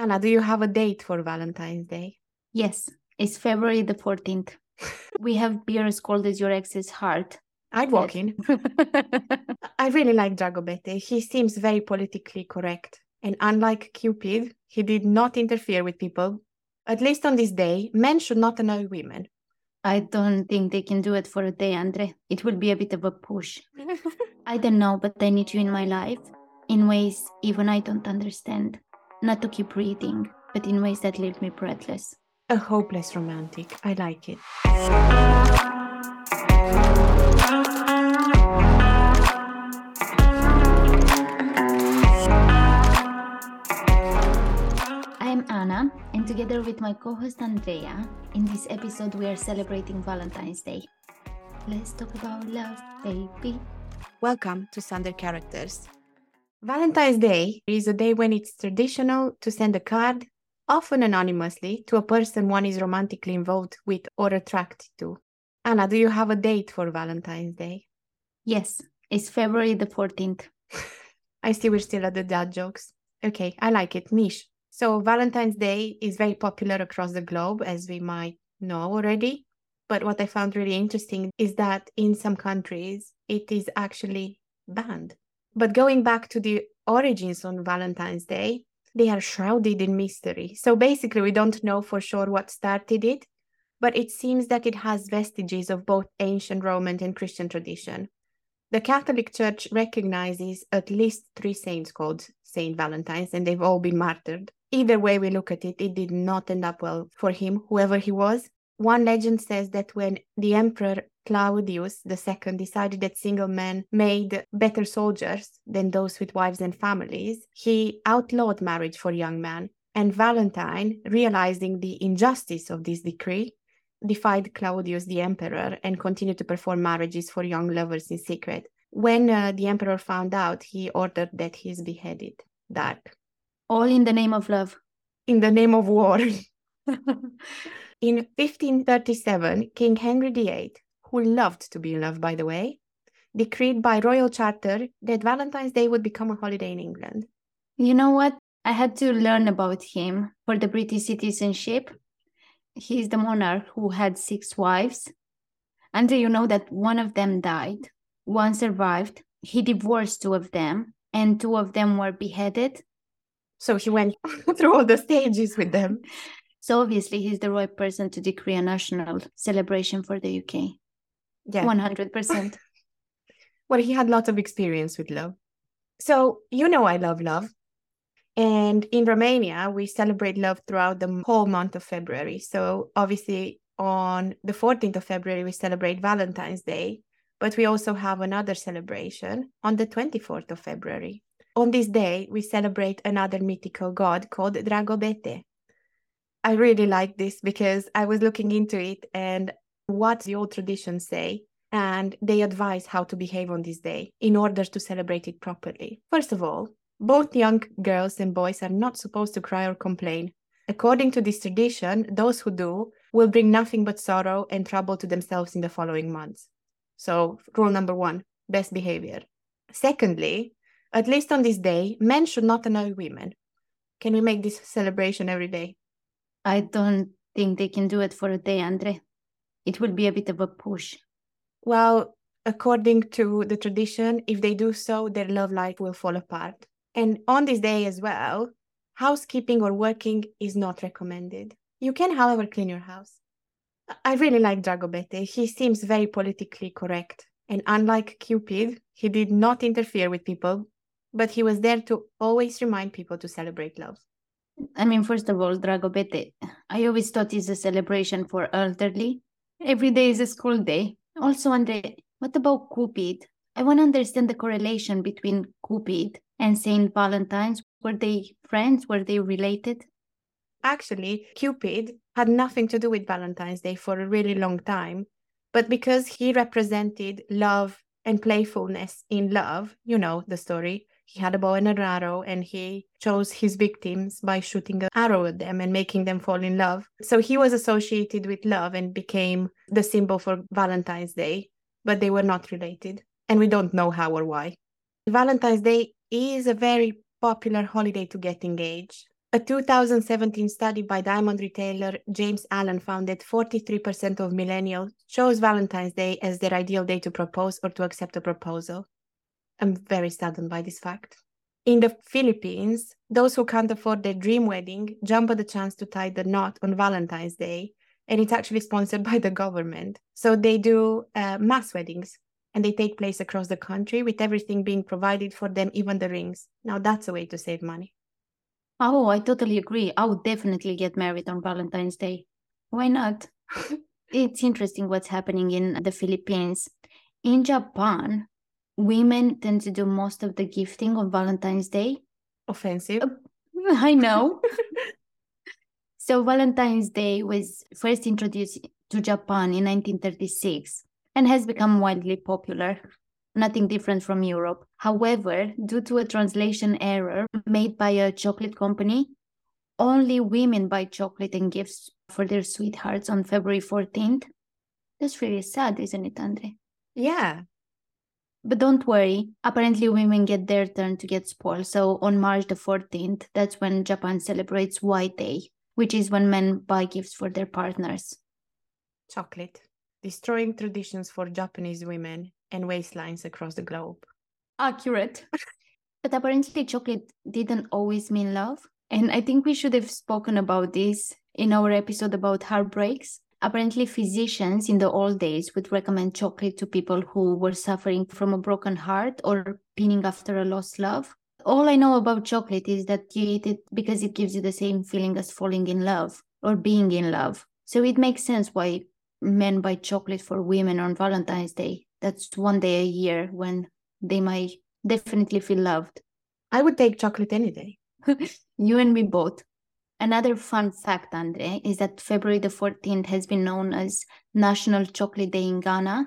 Ana, do you have a date for Valentine's Day? Yes, it's February the 14th. We have beers called As Your Ex's Heart. I'd walk in. I really like Dragobete. He seems very politically correct. And unlike Cupid, he did not interfere with people. At least on this day, men should not annoy women. I don't think they can do it for a day, Andre. It will be a bit of a push. I don't know, but I need you in my life. In ways even I don't understand. Not to keep reading, but in ways that leave me breathless. A hopeless romantic. I like it. I'm Ana, and together with my co-host Andreea, in this episode we are celebrating Valentine's Day. Let's talk about love, baby. Welcome to Sonder Characters. Valentine's Day is a day when it's traditional to send a card, often anonymously, to a person one is romantically involved with or attracted to. Ana, do you have a date for Valentine's Day? Yes, it's February the 14th. I see we're still at the dad jokes. Okay, I like it, niche. So Valentine's Day is very popular across the globe, as we might know already. But what I found really interesting is that in some countries, it is actually banned. But going back to the origins on Valentine's Day, they are shrouded in mystery. So basically, we don't know for sure what started it, but it seems that it has vestiges of both ancient Roman and Christian tradition. The Catholic Church recognizes at least 3 saints called Saint Valentines, and they've all been martyred. Either way we look at it, it did not end up well for him, whoever he was. One legend says that when the emperor Claudius II decided that single men made better soldiers than those with wives and families, he outlawed marriage for young men. And Valentine, realizing the injustice of this decree, defied Claudius the emperor and continued to perform marriages for young lovers in secret. When the emperor found out, he ordered that he is beheaded. Dark. All in the name of love. In the name of war. In 1537, King Henry VIII, who loved to be in love, by the way, decreed by royal charter that Valentine's Day would become a holiday in England. You know what? I had to learn about him for the British citizenship. He is the monarch who had 6 wives. And you know that one of them died, one survived, he divorced 2 of them, and 2 of them were beheaded. So he went through all the stages with them. So obviously he's the right person to decree a national celebration for the UK. Yeah. 100%. Well, he had lots of experience with love. So, you know, I love love. And in Romania, we celebrate love throughout the whole month of February. So obviously on the 14th of February, we celebrate Valentine's Day. But we also have another celebration on the 24th of February. On this day, we celebrate another mythical god called Dragobete. I really like this because I was looking into it and what the old traditions say, and they advise how to behave on this day in order to celebrate it properly. First of all, both young girls and boys are not supposed to cry or complain. According to this tradition, those who do will bring nothing but sorrow and trouble to themselves in the following months. So, rule number 1, best behavior. Secondly, at least on this day, men should not annoy women. Can we make this celebration every day? I don't think they can do it for a day, Andre. It will be a bit of a push. Well, according to the tradition, if they do so, their love life will fall apart. And on this day as well, housekeeping or working is not recommended. You can, however, clean your house. I really like Dragobete. He seems very politically correct. And unlike Cupid, he did not interfere with people, but he was there to always remind people to celebrate love. I mean, first of all, Dragobete, I always thought it's a celebration for elderly. Every day is a school day. Also, Andre, what about Cupid? I want to understand the correlation between Cupid and Saint Valentine's. Were they friends? Were they related? Actually, Cupid had nothing to do with Valentine's Day for a really long time. But because he represented love and playfulness in love, you know the story, he had a bow and an arrow and he chose his victims by shooting an arrow at them and making them fall in love. So he was associated with love and became the symbol for Valentine's Day, but they were not related. And we don't know how or why. Valentine's Day is a very popular holiday to get engaged. A 2017 study by diamond retailer James Allen found that 43% of millennials chose Valentine's Day as their ideal day to propose or to accept a proposal. I'm very saddened by this fact. In the Philippines, those who can't afford their dream wedding jump at the chance to tie the knot on Valentine's Day, and it's actually sponsored by the government. So they do mass weddings, and they take place across the country with everything being provided for them, even the rings. Now that's a way to save money. Oh, I totally agree. I would definitely get married on Valentine's Day. Why not? It's interesting what's happening in the Philippines. In Japan, women tend to do most of the gifting on Valentine's Day. Offensive. I know. So Valentine's Day was first introduced to Japan in 1936 and has become widely popular. Nothing different from Europe. However, due to a translation error made by a chocolate company, only women buy chocolate and gifts for their sweethearts on February 14th. That's really sad, isn't it, Andre? Yeah. But don't worry. Apparently, women get their turn to get spoiled. So on March the 14th, that's when Japan celebrates White Day, which is when men buy gifts for their partners. Chocolate. Destroying traditions for Japanese women and waistlines across the globe. Accurate. But apparently chocolate didn't always mean love. And I think we should have spoken about this in our episode about heartbreaks. Apparently physicians in the old days would recommend chocolate to people who were suffering from a broken heart or pining after a lost love. All I know about chocolate is that you eat it because it gives you the same feeling as falling in love or being in love. So it makes sense why men buy chocolate for women on Valentine's Day. That's one day a year when they might definitely feel loved. I would take chocolate any day. You and me both. Another fun fact, Andre, is that February the 14th has been known as National Chocolate Day in Ghana,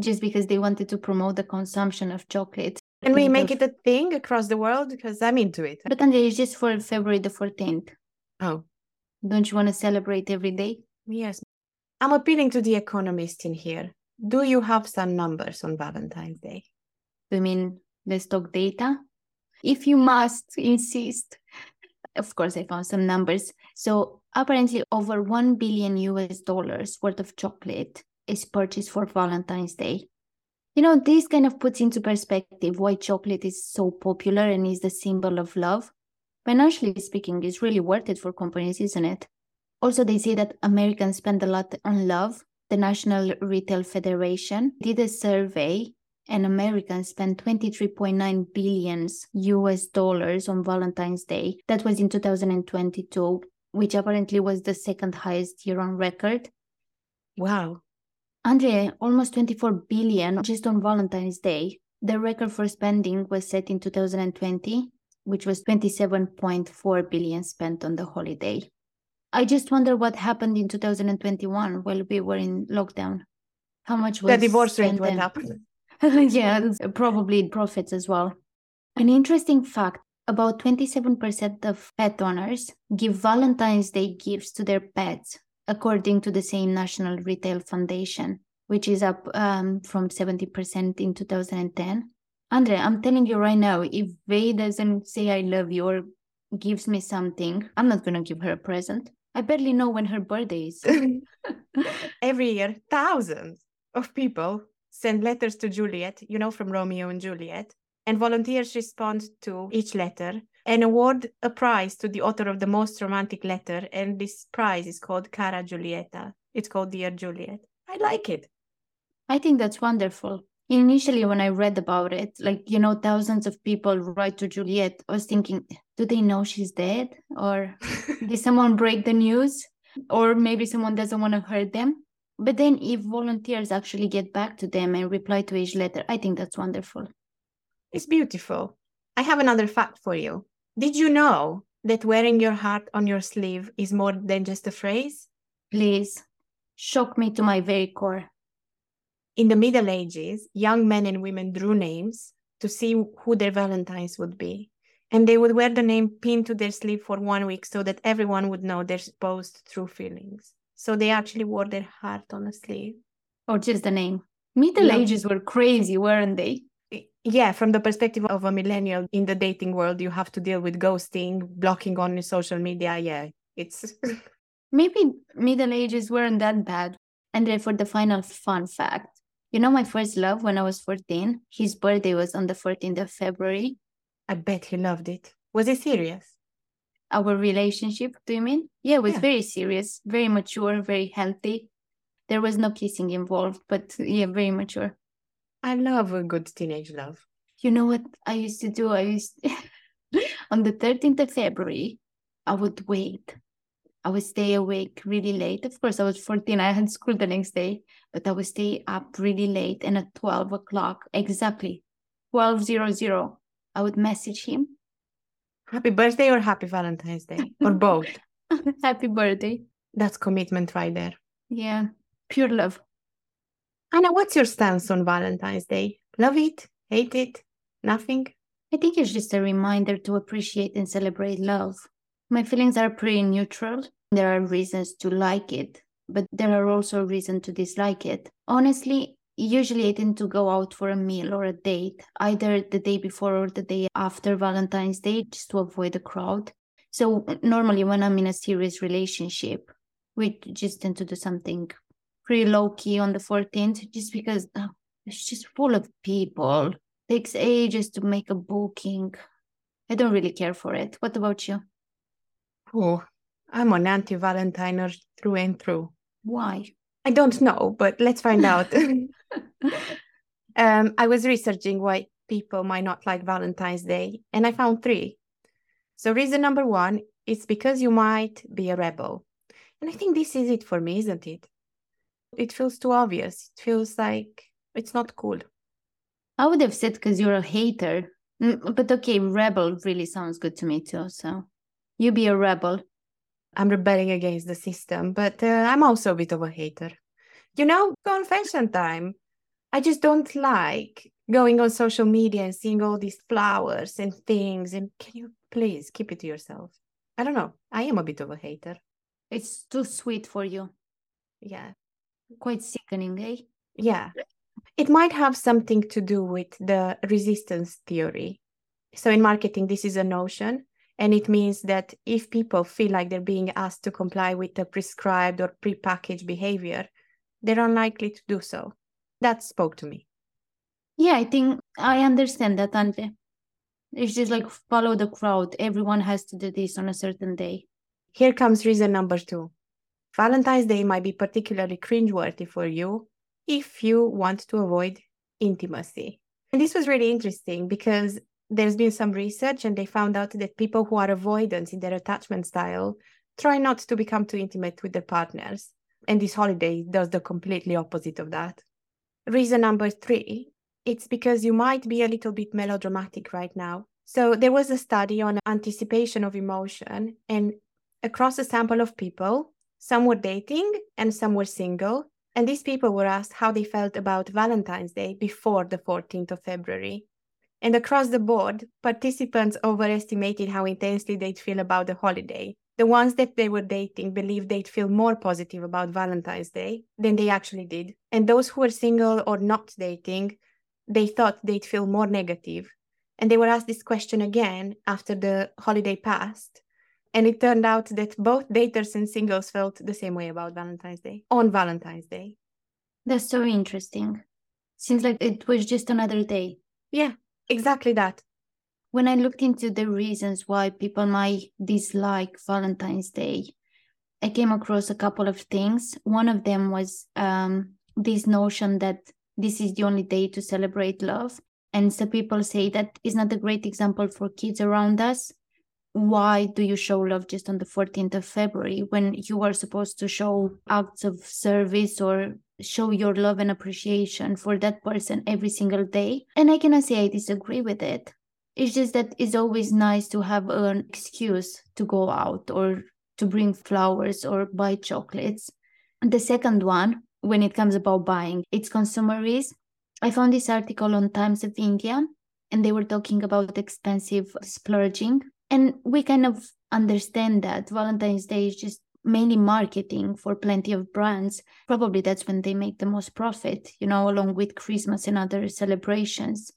just because they wanted to promote the consumption of chocolate. Can we make it a thing across the world? Because I'm into it. But Andre, it's just for February the 14th. Oh. Don't you want to celebrate every day? Yes. I'm appealing to the economist in here. Do you have some numbers on Valentine's Day? You mean, let's talk data? If you must insist. Of course, I found some numbers. So apparently over $1 billion worth of chocolate is purchased for Valentine's Day. You know, this kind of puts into perspective why chocolate is so popular and is the symbol of love. Financially speaking, it's really worth it for companies, isn't it? Also, they say that Americans spend a lot on love. The National Retail Federation did a survey and Americans spent $23.9 billion on Valentine's Day. That was in 2022, which apparently was the second highest year on record. Wow. Andrea, almost 24 billion just on Valentine's Day. The record for spending was set in 2020, which was 27.4 billion spent on the holiday. I just wonder what happened in 2021 while we were in lockdown. How much was the divorce rate went up? Yeah, probably profits as well. An interesting fact, about 27% of pet owners give Valentine's Day gifts to their pets, according to the same National Retail Foundation, which is up from 70% in 2010. Andre, I'm telling you right now, if Vay doesn't say I love you or gives me something, I'm not going to give her a present. I barely know when her birthday is. Every year, thousands of people send letters to Juliet, you know, from Romeo and Juliet, and volunteers respond to each letter and award a prize to the author of the most romantic letter. And this prize is called Cara Julieta. It's called Dear Juliet. I like it. I think that's wonderful. Initially, when I read about it, like, you know, thousands of people write to Juliet, I was thinking, do they know she's dead? Or did someone break the news? Or maybe someone doesn't want to hurt them. But then if volunteers actually get back to them and reply to each letter, I think that's wonderful. It's beautiful. I have another fact for you. Did you know that wearing your heart on your sleeve is more than just a phrase? Please, shock me to my very core. In the Middle Ages, young men and women drew names to see who their valentines would be. And they would wear the name pinned to their sleeve for 1 week so that everyone would know their supposed true feelings. So they actually wore their heart on a sleeve. Or just the name. Middle Ages were crazy, weren't they? Yeah, from the perspective of a millennial in the dating world, you have to deal with ghosting, blocking on social media. Yeah, it's... Maybe Middle Ages weren't that bad. And for the final fun fact, you know my first love when I was 14? His birthday was on the 14th of February. I bet he loved it. Was it serious? Our relationship, do you mean? Yeah, it was very serious, very mature, very healthy. There was no kissing involved, but yeah, very mature. I love a good teenage love. You know what I used to do? On the 13th of February, I would wait. I would stay awake really late. Of course, I was 14. I had school the next day, but I would stay up really late. And at 12 o'clock, exactly 12:00, I would message him. Happy birthday or happy Valentine's Day or both? Happy birthday. That's commitment right there. Yeah, pure love. Ana, what's your stance on Valentine's Day? Love it? Hate it? Nothing? I think it's just a reminder to appreciate and celebrate love. My feelings are pretty neutral. There are reasons to like it, but there are also reasons to dislike it. Honestly, usually I tend to go out for a meal or a date, either the day before or the day after Valentine's Day, just to avoid the crowd. So normally when I'm in a serious relationship, we just tend to do something pretty low-key on the 14th, just because it's just full of people. It takes ages to make a booking. I don't really care for it. What about you? Oh, I'm an anti-Valentiner through and through. Why? I don't know, but let's find out. I was researching why people might not like Valentine's Day, and I found three. So reason number one, it's because you might be a rebel. And I think this is it for me, isn't it? It feels too obvious. It feels like it's not cool. I would have said because you're a hater. But okay, rebel really sounds good to me too. So you be a rebel. I'm rebelling against the system, but I'm also a bit of a hater. You know, confession time. I just don't like going on social media and seeing all these flowers and things. And can you please keep it to yourself? I don't know. I am a bit of a hater. It's too sweet for you. Yeah. Quite sickening, eh? Yeah. It might have something to do with the resistance theory. So in marketing, this is a notion, and it means that if people feel like they're being asked to comply with a prescribed or prepackaged behavior, they're unlikely to do so. That spoke to me. Yeah, I think I understand that, Andre. It's just like follow the crowd. Everyone has to do this on a certain day. Here comes reason number two. Valentine's Day might be particularly cringeworthy for you if you want to avoid intimacy. And this was really interesting because there's been some research and they found out that people who are avoidant in their attachment style try not to become too intimate with their partners. And this holiday does the completely opposite of that. Reason number three, it's because you might be a little bit melodramatic right now. So there was a study on anticipation of emotion, and across a sample of people, some were dating and some were single. And these people were asked how they felt about Valentine's Day before the 14th of February. And across the board, participants overestimated how intensely they'd feel about the holiday. The ones that they were dating believed they'd feel more positive about Valentine's Day than they actually did. And those who were single or not dating, they thought they'd feel more negative. And they were asked this question again after the holiday passed. And it turned out that both daters and singles felt the same way about Valentine's Day, on Valentine's Day. That's so interesting. Seems like it was just another day. Yeah, exactly that. When I looked into the reasons why people might dislike Valentine's Day, I came across a couple of things. One of them was this notion that this is the only day to celebrate love. And so people say that is not a great example for kids around us. Why do you show love just on the 14th of February when you are supposed to show acts of service or show your love and appreciation for that person every single day? And I cannot say I disagree with it. It's just that it's always nice to have an excuse to go out or to bring flowers or buy chocolates. The second one, when it comes about buying, it's consumerism. I found this article on Times of India, and they were talking about expensive splurging. And we kind of understand that Valentine's Day is just mainly marketing for plenty of brands. Probably that's when they make the most profit, you know, along with Christmas and other celebrations.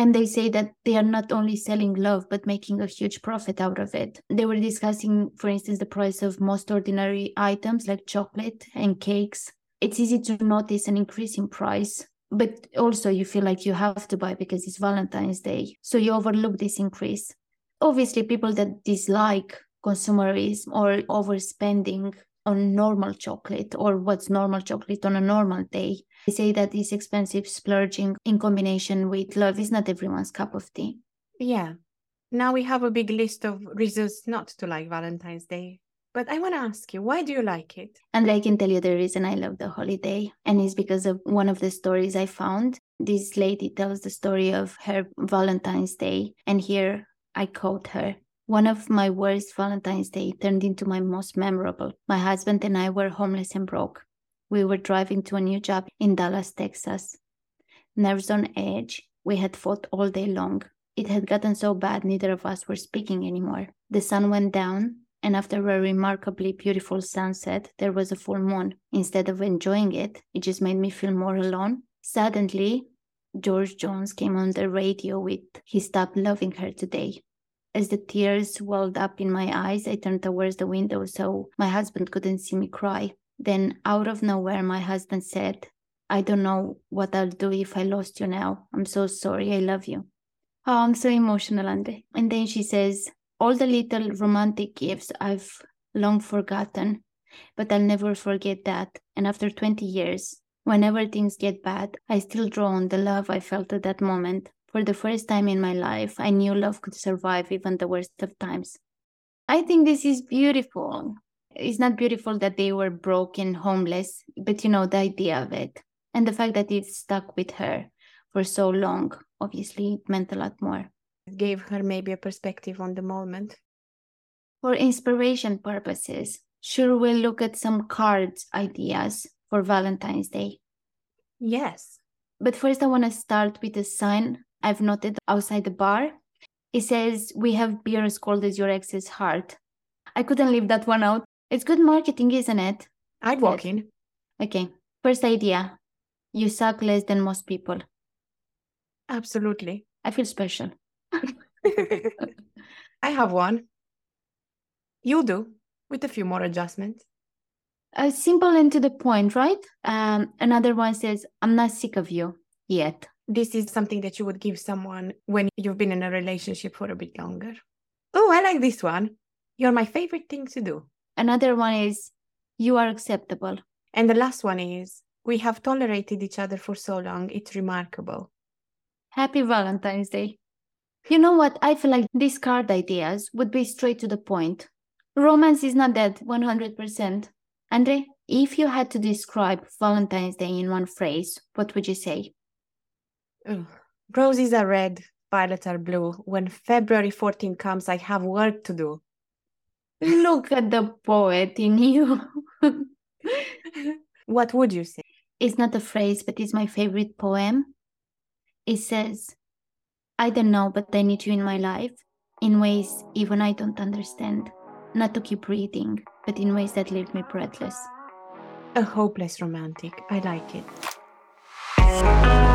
And they say that they are not only selling love, but making a huge profit out of it. They were discussing, for instance, the price of most ordinary items like chocolate and cakes. It's easy to notice an increase in price, but also you feel like you have to buy because it's Valentine's Day. So you overlook this increase. Obviously, people that dislike consumerism or overspending on normal chocolate or what's normal chocolate on a normal day, they say that this expensive splurging in combination with love is not everyone's cup of tea. Yeah. Now we have a big list of reasons not to like Valentine's Day. But I want to ask you, why do you like it? And I can tell you the reason I love the holiday. And it's because of one of the stories I found. This lady tells the story of her Valentine's Day. And here I quote her. "One of my worst Valentine's Day turned into my most memorable. My husband and I were homeless and broke. We were driving to a new job in Dallas, Texas. Nerves on edge, we had fought all day long. It had gotten so bad neither of us were speaking anymore. The sun went down, and after a remarkably beautiful sunset, there was a full moon. Instead of enjoying it, it just made me feel more alone. Suddenly, George Jones came on the radio with 'He stopped loving her today.' As the tears welled up in my eyes, I turned towards the window so my husband couldn't see me cry. Then, out of nowhere, my husband said, 'I don't know what I'll do if I lost you now. I'm so sorry. I love you.'" Oh, I'm so emotional, Andre. And then she says, "All the little romantic gifts I've long forgotten, but I'll never forget that. And after 20 years, whenever things get bad, I still draw on the love I felt at that moment. For the first time in my life, I knew love could survive even the worst of times." I think this is beautiful. It's not beautiful that they were broke and homeless, but you know, the idea of it. And the fact that it stuck with her for so long, obviously, it meant a lot more. It gave her maybe a perspective on the moment. For inspiration purposes, sure, we'll look at some cards ideas for Valentine's Day. Yes. But first, I want to start with a sign I've noted outside the bar. It says, "We have beer as cold as your ex's heart." I couldn't leave that one out. It's good marketing, isn't it? I'd walk in. Okay. First idea. You suck less than most people. Absolutely. I feel special. I have one. You do, with a few more adjustments. Simple and to the point, right? Another one says, "I'm not sick of you yet." This is something that you would give someone when you've been in a relationship for a bit longer. Oh, I like this one. "You're my favorite thing to do." Another one is, "You are acceptable." And the last one is, "We have tolerated each other for so long, it's remarkable." Happy Valentine's Day. You know what? I feel like these card ideas would be straight to the point. Romance is not dead, 100%. Andre, if you had to describe Valentine's Day in one phrase, what would you say? Roses are red, violets are blue. When February 14 comes, I have work to do. Look at the poet in you. What would you say? It's not a phrase, but it's my favorite poem. It says, "I don't know, but I need you in my life, in ways even I don't understand. Not to keep reading, but in ways that leave me breathless." A hopeless romantic. I like it.